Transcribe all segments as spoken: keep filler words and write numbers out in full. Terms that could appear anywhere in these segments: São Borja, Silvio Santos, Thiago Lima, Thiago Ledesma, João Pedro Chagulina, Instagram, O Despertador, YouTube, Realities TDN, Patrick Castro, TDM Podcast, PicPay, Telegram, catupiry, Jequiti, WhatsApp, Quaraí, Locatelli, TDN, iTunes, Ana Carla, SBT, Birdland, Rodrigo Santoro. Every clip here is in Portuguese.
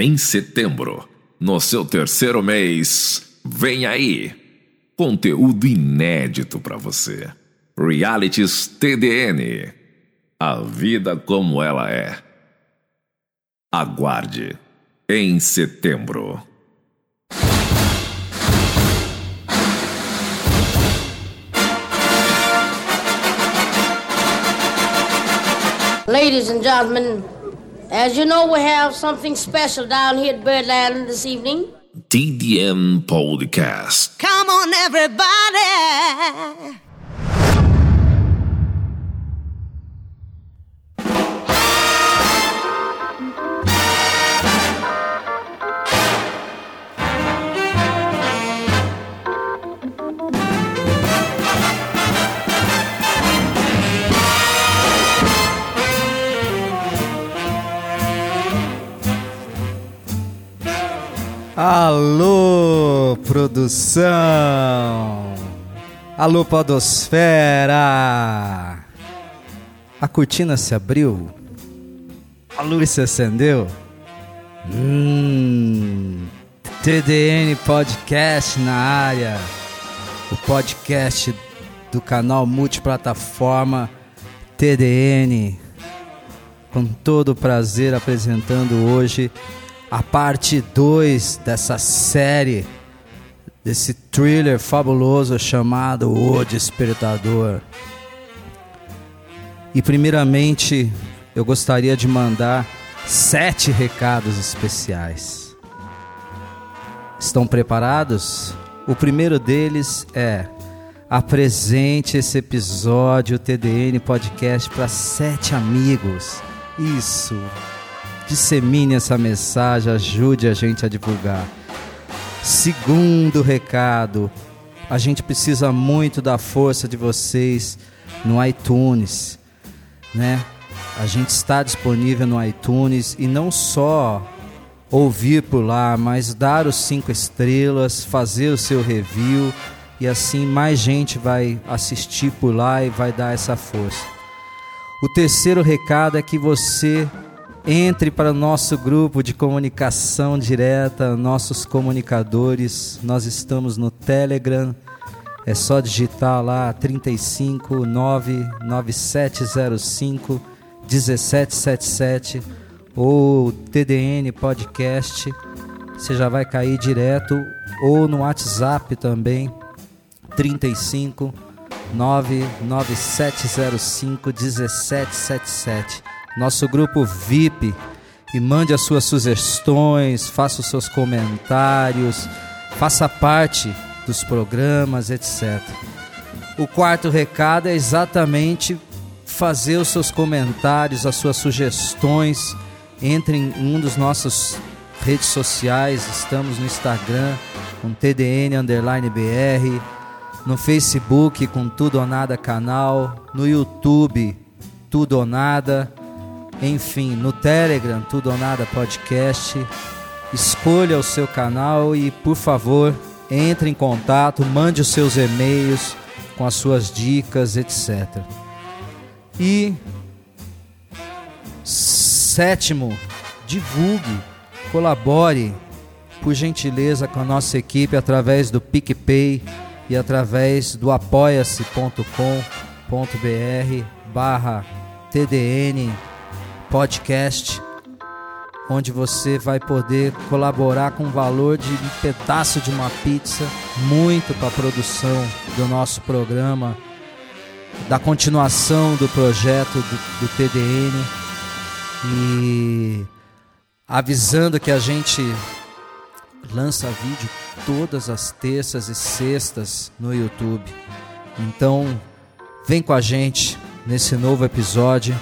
Em setembro, no seu terceiro mês, vem aí! Conteúdo inédito para você. Realities T D N. A vida como ela é. Aguarde. Em setembro. Ladies and gentlemen, as you know, we have something special down here at Birdland this evening. T D M Podcast. Come on, everybody! Alô, produção! Alô, podosfera! A cortina se abriu? A luz se acendeu? Hum, T D N Podcast na área. O podcast do canal multiplataforma T D N. Com todo o prazer apresentando hoje a parte dois dessa série, desse thriller fabuloso chamado O Despertador. E primeiramente eu gostaria de mandar sete recados especiais. Estão preparados? O primeiro deles é: apresente esse episódio T D N Podcast para sete amigos. Isso! Dissemine essa mensagem, ajude a gente a divulgar. Segundo recado, a gente precisa muito da força de vocês no iTunes, né? A gente está disponível no iTunes e não só ouvir por lá, mas dar os cinco estrelas, fazer o seu review, e assim mais gente vai assistir por lá e vai dar essa força. O terceiro recado é que você entre para o nosso grupo de comunicação direta, nossos comunicadores. Nós estamos no Telegram, é só digitar lá três cinco nove nove sete zero cinco um sete sete sete ou T D N Podcast, você já vai cair direto, ou no WhatsApp também, três cinco nove nove sete zero cinco um sete sete sete. Nosso grupo V I P, e mande as suas sugestões, faça os seus comentários, faça parte dos programas, etcétera. O quarto recado é exatamente fazer os seus comentários, as suas sugestões. Entre em um dos nossos redes sociais, estamos no Instagram com T D N underline B R, no Facebook com Tudo ou Nada Canal, no YouTube Tudo ou Nada. Enfim, no Telegram, Tudo ou Nada Podcast. Escolha o seu canal e, por favor, entre em contato, mande os seus e-mails com as suas dicas, etcétera. E, sétimo, divulgue, colabore, por gentileza, com a nossa equipe através do PicPay e através do apoia-se ponto com ponto b r barra T D N Podcast, onde você vai poder colaborar com o valor de um pedaço de uma pizza, muito para a produção do nosso programa, da continuação do projeto do, do T D N, e avisando que a gente lança vídeo todas as terças e sextas no YouTube. Então, vem com a gente nesse novo episódio,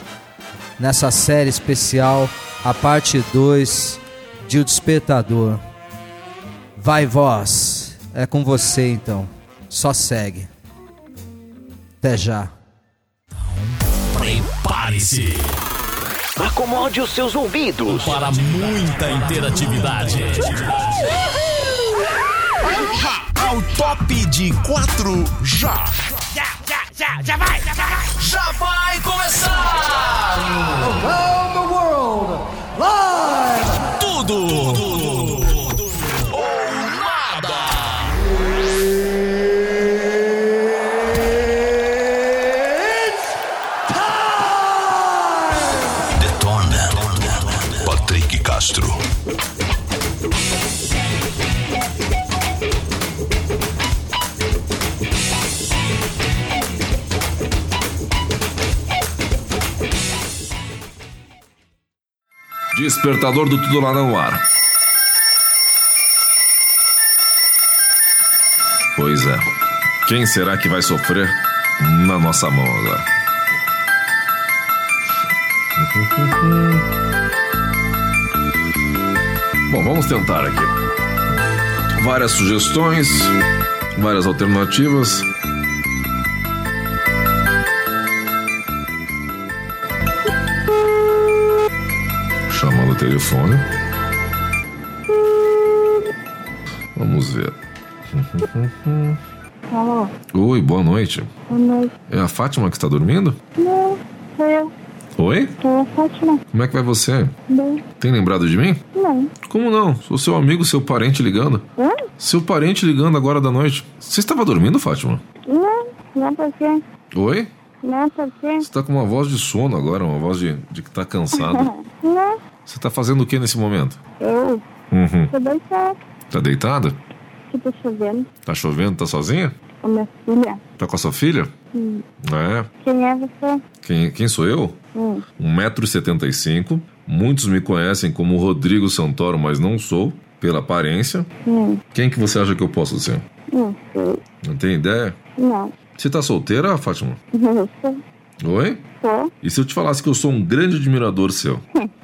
nessa série especial, a parte dois de O Despertador. Vai, voz, é com você então, só segue. Até já. Prepare-se, acomode os seus ouvidos para muita interatividade. Ao top de quatro já. Já, já vai, já vai! Já vai começar! Around the World, live! Tudo, tudo, tudo ou nada. It's time! Detona. Patrick Castro. Despertador do Tudo Lá no Ar. Pois é, quem será que vai sofrer na nossa mão agora? Bom, vamos tentar aqui. Várias sugestões, várias alternativas. Chamando o telefone. Vamos ver. Alô? Oi, boa noite. Boa noite. É a Fátima que está dormindo? Não, sou eu. Oi? Sou a Fátima. Como é que vai você? Bem. Tem lembrado de mim? Não. Como não? Sou seu amigo, seu parente ligando. Hã? Seu parente ligando agora da noite. Você estava dormindo, Fátima? Não, não por quê. Oi? Não, por quê. Você tá com uma voz de sono agora, uma voz de, de que tá cansado. Não. Você tá fazendo o que nesse momento? Eu? Uhum. Tô deitada. Tá deitada? Que tá chovendo. Tá chovendo? Tá sozinha? Com minha filha. Tá com a sua filha? Sim. É. Quem é você? Quem, quem sou eu? Hum. um metro e setenta e cinco. Muitos me conhecem como Rodrigo Santoro, mas não sou, pela aparência. Hum. Quem que você acha que eu posso ser? Não sei. Não tem ideia? Não. Você tá solteira, Fátima? Não sou. Oi? Sou. E se eu te falasse que eu sou um grande admirador seu? É isso.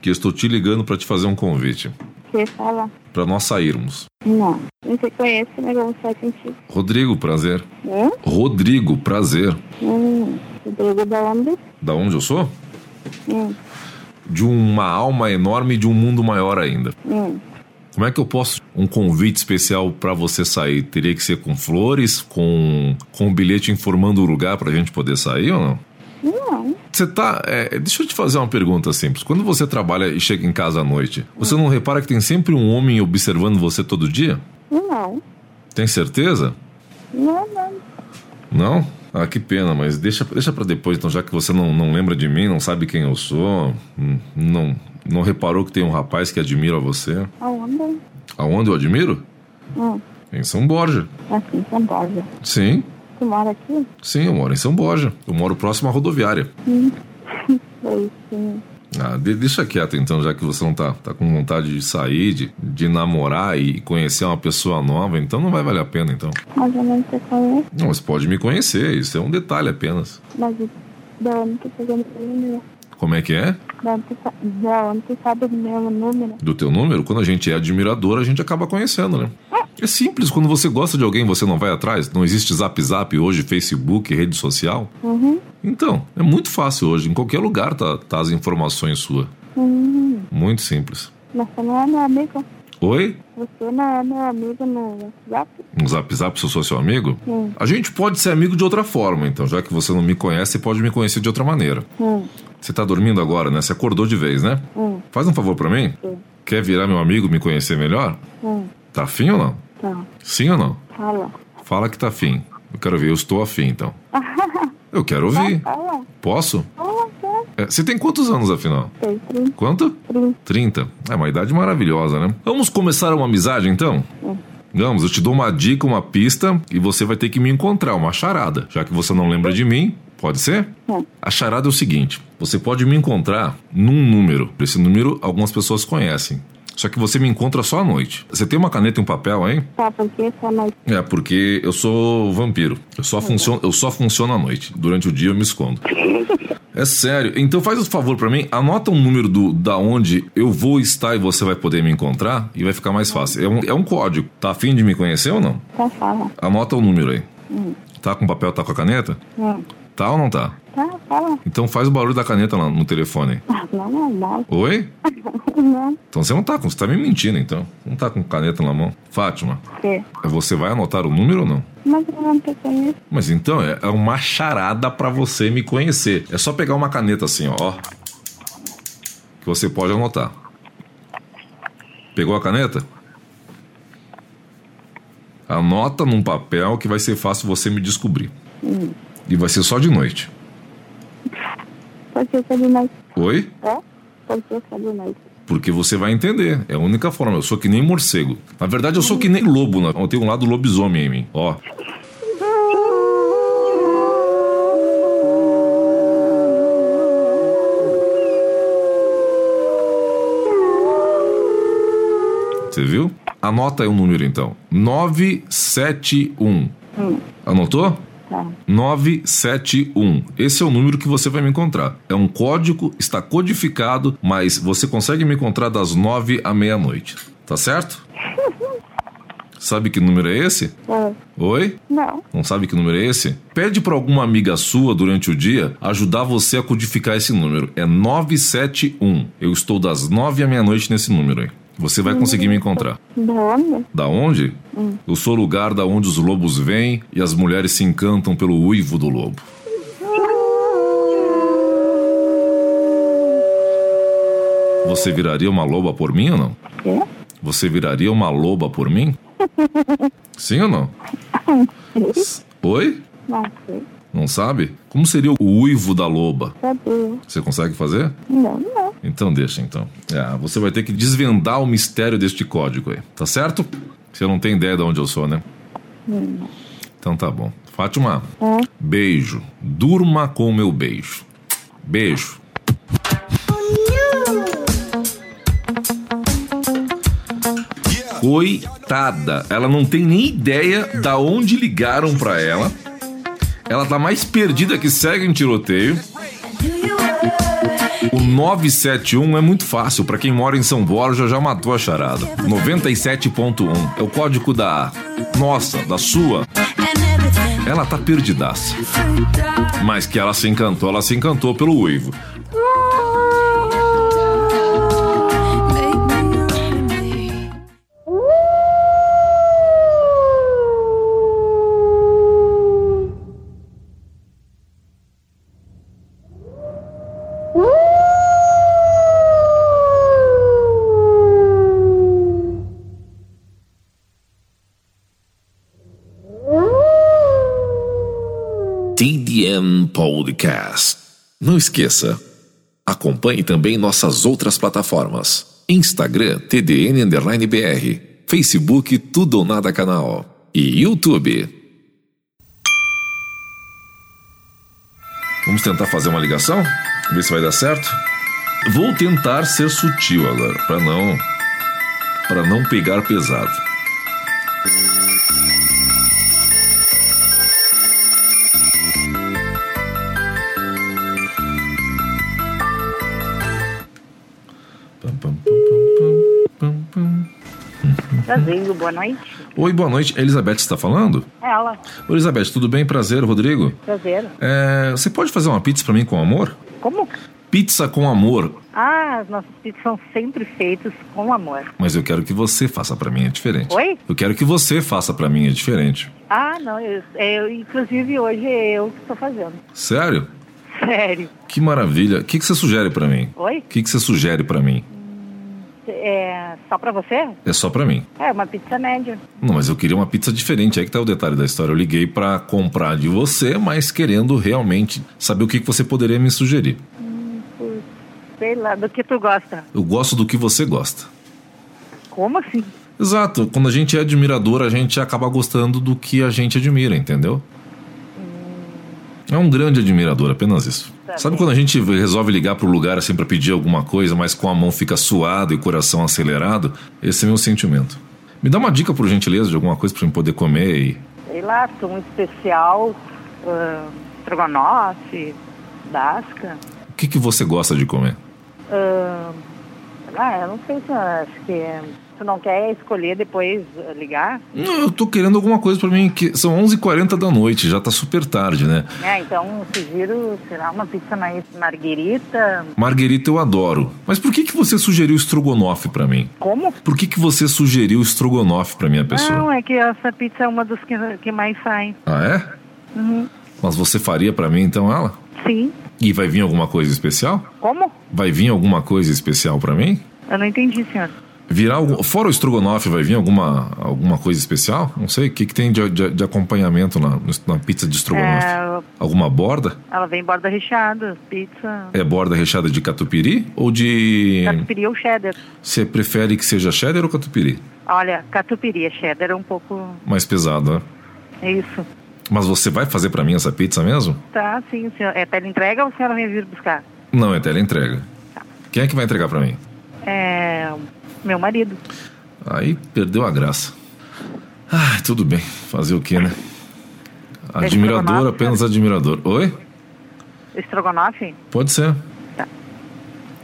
Que eu estou te ligando pra te fazer um convite. O que fala? Pra nós sairmos. Não, não te conheço, mas vamos sair contigo. Rodrigo, prazer. Hã? Rodrigo, prazer. Hum, Rodrigo da onde? Da onde eu sou? Hum. De uma alma enorme e de um mundo maior ainda. Hum. Como é que eu posso... Um convite especial pra você sair teria que ser com flores, com, com um bilhete informando o lugar pra gente poder sair ou não? Não. Você tá... É, deixa eu te fazer uma pergunta simples. Quando você trabalha e chega em casa à noite, você não repara que tem sempre um homem observando você todo dia? Não. Tem certeza? Não, não. Não? Ah, que pena, mas deixa, deixa pra depois, então, já que você não, não lembra de mim, não sabe quem eu sou, não... Não reparou que tem um rapaz que admira você? Aonde? Aonde eu admiro? Hum. Em São Borja. Aqui em São Borja? Sim. Você mora aqui? Sim, eu moro em São Borja. Eu moro próximo à rodoviária. Hum. Foi, sim. Ah, de, deixa quieto então, já que você não tá, tá com vontade de sair, de, de namorar e conhecer uma pessoa nova, então não vai valer a pena, então. Mas eu não te conheço. Não, você pode me conhecer, isso é um detalhe apenas. Mas eu não tô pegando pelo meu. Como é que é? Não, você sabe do meu número. Do teu número? Quando a gente é admirador, a gente acaba conhecendo, né? É simples, quando você gosta de alguém, você não vai atrás? Não existe zap zap hoje, Facebook, rede social? Uhum. Então, é muito fácil hoje, em qualquer lugar tá, tá as informações suas. Uhum. Muito simples. Mas você não é meu amigo? Oi? Você não é meu amigo no WhatsApp? No Zap Zap, se eu sou seu amigo? Sim. A gente pode ser amigo de outra forma, então. Já que você não me conhece, você pode me conhecer de outra maneira. Sim. Você tá dormindo agora, né? Você acordou de vez, né? Sim. Faz um favor pra mim? Sim. Quer virar meu amigo, me conhecer melhor? Sim. Tá afim ou não? Tá. Sim ou não? Fala. Fala que tá afim. Eu quero ver, eu estou afim, então. Eu quero ouvir. Fala. Posso? Fala, fala. É, você tem quantos anos, afinal? Tem trinta. Quanto? Trinta. Trinta. É uma idade maravilhosa, né? Vamos começar uma amizade, então? Sim. Vamos, eu te dou uma dica, uma pista, e você vai ter que me encontrar, uma charada. Já que você não lembra de mim... Pode ser? Sim. A charada é o seguinte, você pode me encontrar num número. Esse número algumas pessoas conhecem, só que você me encontra só à noite. Você tem uma caneta e um papel aí? Tá, porque só à noite. É, porque eu sou vampiro, eu só, funciono, eu só funciono à noite, durante o dia eu me escondo. É sério, então faz um favor pra mim, anota um número do, da onde eu vou estar e você vai poder me encontrar e vai ficar mais fácil. É um, é um código, tá afim de me conhecer ou não? Tá, fala. Anota o número aí. Hum. Tá com o papel, tá com a caneta? Hum. Tá ou não tá? Tá, fala. Então faz o barulho da caneta lá no telefone. Não, não, não. Oi? Não. Então você não tá com... Você tá me mentindo, então. Não tá com caneta na mão. Fátima. Que? Você vai anotar o número ou não? Mas eu não te conheço. Mas então é, é uma charada pra você me conhecer. É só pegar uma caneta assim, ó. Que você pode anotar. Pegou a caneta? Anota num papel que vai ser fácil você me descobrir. Hum. E vai ser só de noite. Por que só de noite? Oi? É? Por que só de noite? Porque você vai entender. É a única forma. Eu sou que nem morcego. Na verdade, eu sou que nem lobo. Né? Eu tenho um lado lobisomem em mim. Ó. Você viu? Anota aí o um número, então. nove sete um. Hum. Anotou? Tá. nove sete um. Esse é o número que você vai me encontrar. É um código, está codificado, mas você consegue me encontrar das nove à meia-noite. Tá certo? Sabe que número é esse? É. Oi? Não. Não sabe que número é esse? Pede pra alguma amiga sua durante o dia ajudar você a codificar esse número. É nove sete um. Eu estou das nove à meia-noite nesse número aí. Você vai conseguir me encontrar. Da onde? Da onde? Hum. Eu sou o lugar da onde os lobos vêm e as mulheres se encantam pelo uivo do lobo. Você viraria uma loba por mim ou não? Quê? Você viraria uma loba por mim? Sim ou não? Oi? Não sei. Não sabe? Como seria o uivo da loba? Sabia. Você consegue fazer? Não, não. Então deixa, então. Ah, você vai ter que desvendar o mistério deste código aí, tá certo? Você não tem ideia de onde eu sou, né? Não. Então tá bom. Fátima, é? Beijo. Durma com meu beijo. Beijo. Coitada, ela não tem nem ideia da onde ligaram pra ela. Ela tá mais perdida que segue em tiroteio. O nove sete um é muito fácil, pra quem mora em São Borja já matou a charada. noventa e sete ponto um é o código da nossa, da sua. Ela tá perdidaça. Mas que ela se encantou, ela se encantou pelo uivo. T D M Podcast. Não esqueça, acompanhe também nossas outras plataformas: Instagram T D N Underline B R, Facebook Tudo ou Nada Canal e YouTube. Vamos tentar fazer uma ligação? Ver se vai dar certo. Vou tentar ser sutil agora, para não, para não pegar pesado. Rodrigo, boa noite. Oi, boa noite. Elizabeth está falando? Ela. Oi, Elizabeth, tudo bem? Prazer, Rodrigo. Prazer. É, você pode fazer uma pizza para mim com amor? Como? Pizza com amor. Ah, as nossas pizzas são sempre feitas com amor. Mas eu quero que você faça para mim, é diferente. Oi? Eu quero que você faça para mim, é diferente. Ah, não. Eu, eu, inclusive, hoje é eu que estou fazendo. Sério? Sério. Que maravilha. O que, que você sugere para mim? Oi? O que, que você sugere para mim? É só pra você? É só pra mim. É, uma pizza média. Não, mas eu queria uma pizza diferente. Aí que tá o detalhe da história. Eu liguei pra comprar de você, mas querendo realmente saber o que você poderia me sugerir. Hum, sei lá, do que tu gosta? Eu gosto do que você gosta. Como assim? Exato, quando a gente é admirador, a gente acaba gostando do que a gente admira, entendeu? Hum. É um grande admirador, apenas isso. Sabe quando a gente resolve ligar pro lugar assim pra pedir alguma coisa, mas com a mão fica suada e o coração acelerado? Esse é meu sentimento. Me dá uma dica, por gentileza, de alguma coisa pra eu poder comer e... Sei lá, um especial, uh, estrogonofe, dasca. O que que você gosta de comer? Uh, ah, eu não sei, se acho que... É... Tu não quer escolher depois ligar? Não, eu tô querendo alguma coisa pra mim, que são onze e quarenta da noite, já tá super tarde, né? É, então sugiro, sei lá, uma pizza mais marguerita. Marguerita eu adoro. Mas por que que você sugeriu estrogonofe pra mim? Como? Por que que você sugeriu estrogonofe pra minha pessoa? Não, é que essa pizza é uma dos que, que mais sai. Ah, é? Uhum. Mas você faria pra mim, então, ela? Sim. E vai vir alguma coisa especial? Como? Vai vir alguma coisa especial pra mim? Eu não entendi, senhor. Virar algum, fora o estrogonofe, vai vir alguma, alguma coisa especial? Não sei, o que, que tem de, de, de acompanhamento na, na pizza de estrogonofe? É, alguma borda? Ela vem borda recheada, pizza... É borda recheada de catupiry ou de... Catupiry ou cheddar. Você prefere que seja cheddar ou catupiry? Olha, catupiry, cheddar é um pouco... Mais pesado, né? É isso. Mas você vai fazer pra mim essa pizza mesmo? Tá, sim, senhor. É tela entrega ou a senhora vem vir buscar? Não, é tela entrega. Tá. Quem é que vai entregar pra mim? É... meu marido. Aí perdeu a graça. Ah, tudo bem. Fazer o quê, né? Admirador, apenas admirador. Oi? Estrogonofe? Pode ser. Tá.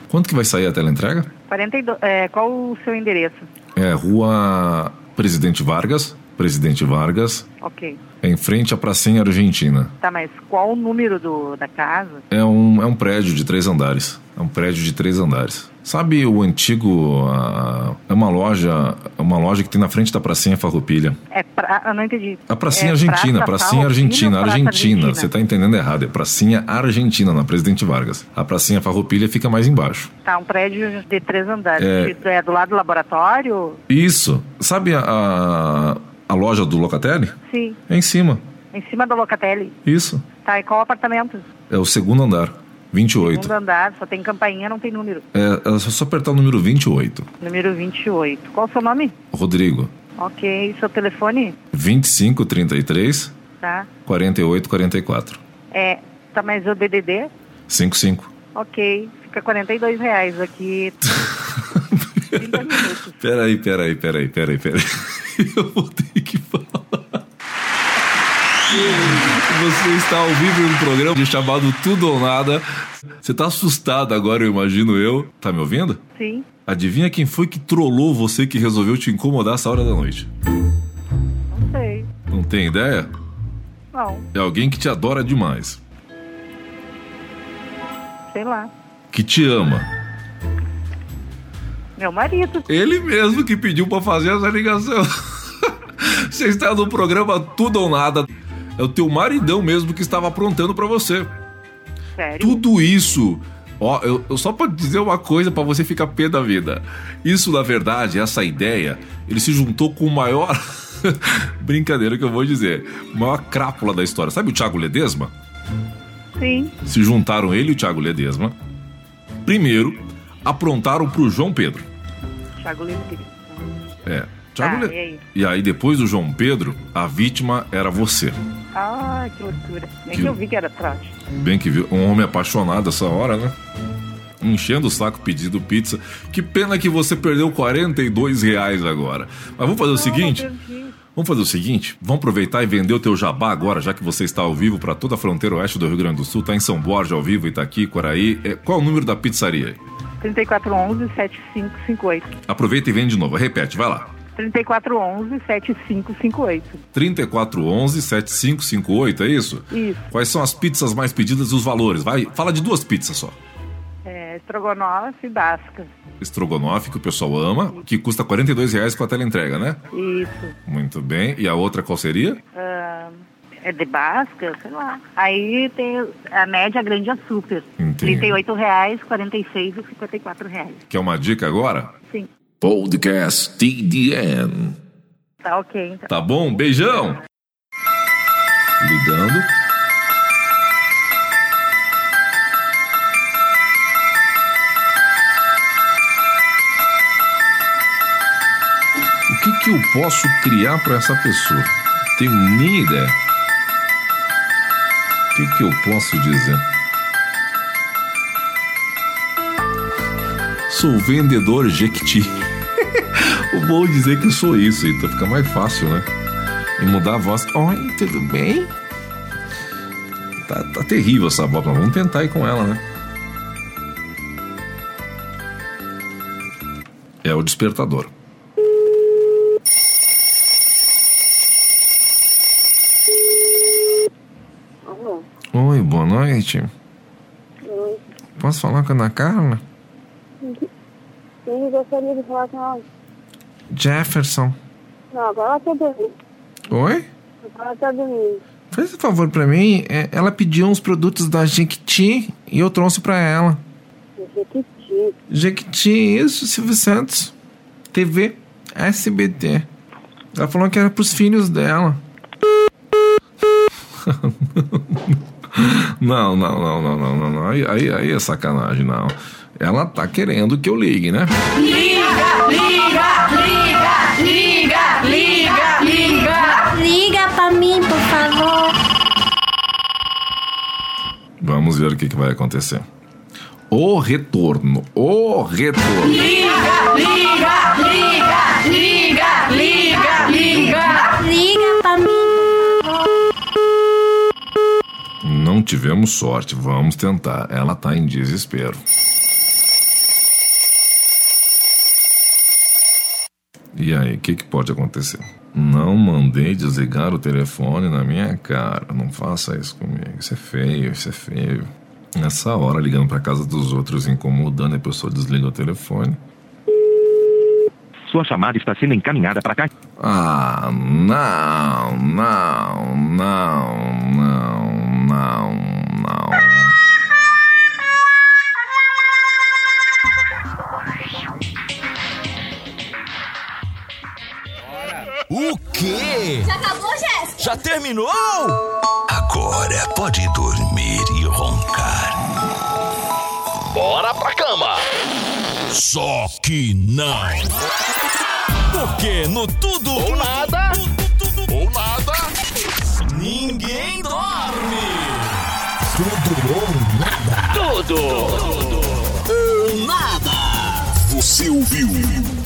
Quanto que vai sair a teleentrega? quarenta e dois. É, qual o seu endereço? É, Rua Presidente Vargas. Presidente Vargas. Ok. É em frente à Pracinha Argentina. Tá, mas qual o número do, da casa? É um, é um prédio de três andares. É um prédio de três andares. Sabe o antigo... A, é uma loja uma loja que tem na frente da Pracinha Farroupilha. É pra... Eu não entendi. A Pracinha é Argentina. Praça, Pracinha Argentina. Praça Argentina. Argentina. Você tá entendendo errado. É Pracinha Argentina, na Presidente Vargas. A Pracinha Farroupilha fica mais embaixo. Tá, um prédio de três andares. É, é do lado do laboratório? Isso. Sabe a... a... a loja do Locatelli? Sim. É em cima. Em cima do Locatelli? Isso. Tá, e qual apartamento? É o segundo andar, vinte e oito. Segundo andar, só tem campainha, não tem número. É, é só apertar o número vinte e oito. Número vinte e oito. Qual o seu nome? Rodrigo. Ok, e seu telefone? vinte e cinco, trinta e três. Tá. quarenta e oito, quarenta e quatro. É, tá, mas o D D D? cinquenta e cinco. Ok, fica quarenta e dois reais aqui. trinta minutos. Peraí, peraí, peraí, peraí, peraí. Eu vou ter que falar. Você está ao vivo em um programa chamado Tudo ou Nada. Você está assustada agora, eu imagino eu. Tá me ouvindo? Sim. Adivinha quem foi que trollou você, que resolveu te incomodar essa hora da noite? Não sei. Não tem ideia? Não. É alguém que te adora demais. Sei lá. Que te ama. Meu marido. Ele mesmo que pediu pra fazer essa ligação. Você está no programa Tudo ou Nada. É o teu maridão mesmo que estava aprontando pra você. Sério? Tudo isso. Ó, eu, eu só pra dizer uma coisa pra você ficar pé da vida. Isso, na verdade, essa ideia, ele se juntou com o maior... Brincadeira que eu vou dizer. O maior crápula da história. Sabe o Thiago Ledesma? Sim. Se juntaram ele e o Thiago Ledesma. Primeiro, aprontaram pro João Pedro. Thiago Lima, querido. É. Thiago ah, Le... e, aí? e aí, depois do João Pedro, a vítima era você. Ah, que loucura. Nem que, que eu vi que era trote. Bem que viu. Um homem apaixonado essa hora, né? Enchendo o saco, pedindo pizza. Que pena que você perdeu quarenta e dois reais agora. Mas vamos fazer o não, seguinte... Vamos fazer o seguinte, vamos aproveitar e vender o teu jabá agora, já que você está ao vivo para toda a fronteira oeste do Rio Grande do Sul, está em São Borja ao vivo, Itaqui, Quaraí. É, qual é o número da pizzaria? trinta e quatro onze, setenta e cinco cinquenta e oito. Aproveita e vende de novo, repete, vai lá. trinta e quatro onze, setenta e cinco cinquenta e oito. trinta e quatro onze, setenta e cinco cinquenta e oito, é isso? Isso. Quais são as pizzas mais pedidas e os valores? Vai, fala de duas pizzas só. É, estrogonofe e basca. Estrogonofe, que o pessoal ama, que custa quarenta e dois reais com a teleentrega, né? Isso. Muito bem. E a outra qual seria? Uh, é de basca, sei lá. Aí tem a média, grande e a super. Entendi. trinta e oito reais, quarenta e seis reais e cinquenta e quatro reais. Quer uma dica agora? Sim. Podcast T D N. Tá ok. Então. Tá bom? Beijão! Ligando... O que, que eu posso criar para essa pessoa? Tenho nem ideia. O que, que eu posso dizer? Sou vendedor Jequiti. O bom dizer que eu sou isso, então fica mais fácil, né? E mudar a voz. Oi, tudo bem? Tá, tá terrível essa voz, mas vamos tentar ir com ela, né? É o despertador. Oi, boa noite. Oi. Posso falar com a Ana Carla? Sim, gostaria de falar com ela. Jefferson. Não, agora ela tá dormindo. Oi? Agora ela tá dormindo. Faz um favor pra mim. Ela pediu uns produtos da Jequiti e eu trouxe pra ela. Jequiti? Jequiti, isso, Silvio Santos. T V S B T. Ela falou que era pros filhos dela. Não, não, não, não, não, não, não. Aí, aí, aí é sacanagem, não. Ela tá querendo que eu ligue, né? Liga, liga, liga, liga, liga, liga. Liga pra mim, por favor. Vamos ver o que, que vai acontecer. O retorno, o retorno. Liga, liga, liga, liga, liga, liga. Liga pra mim. Não tivemos sorte, vamos tentar. Ela tá em desespero. E aí, o que, que pode acontecer? Não mandei desligar o telefone na minha cara. Não faça isso comigo. Isso é feio, isso é feio. Nessa hora, ligando pra casa dos outros, incomodando, a pessoa desliga o telefone. Sua chamada está sendo encaminhada pra cá. Ah, não, não, não, não, não, não. O quê? Já acabou, Jéssica? Já terminou? Agora pode dormir e roncar. Bora pra cama! Só que não! Porque no tudo ou nada, tudo, tudo, ou nada, ninguém dorme! Tudo ou nada! Tudo! Tudo ou nada! Você ouviu?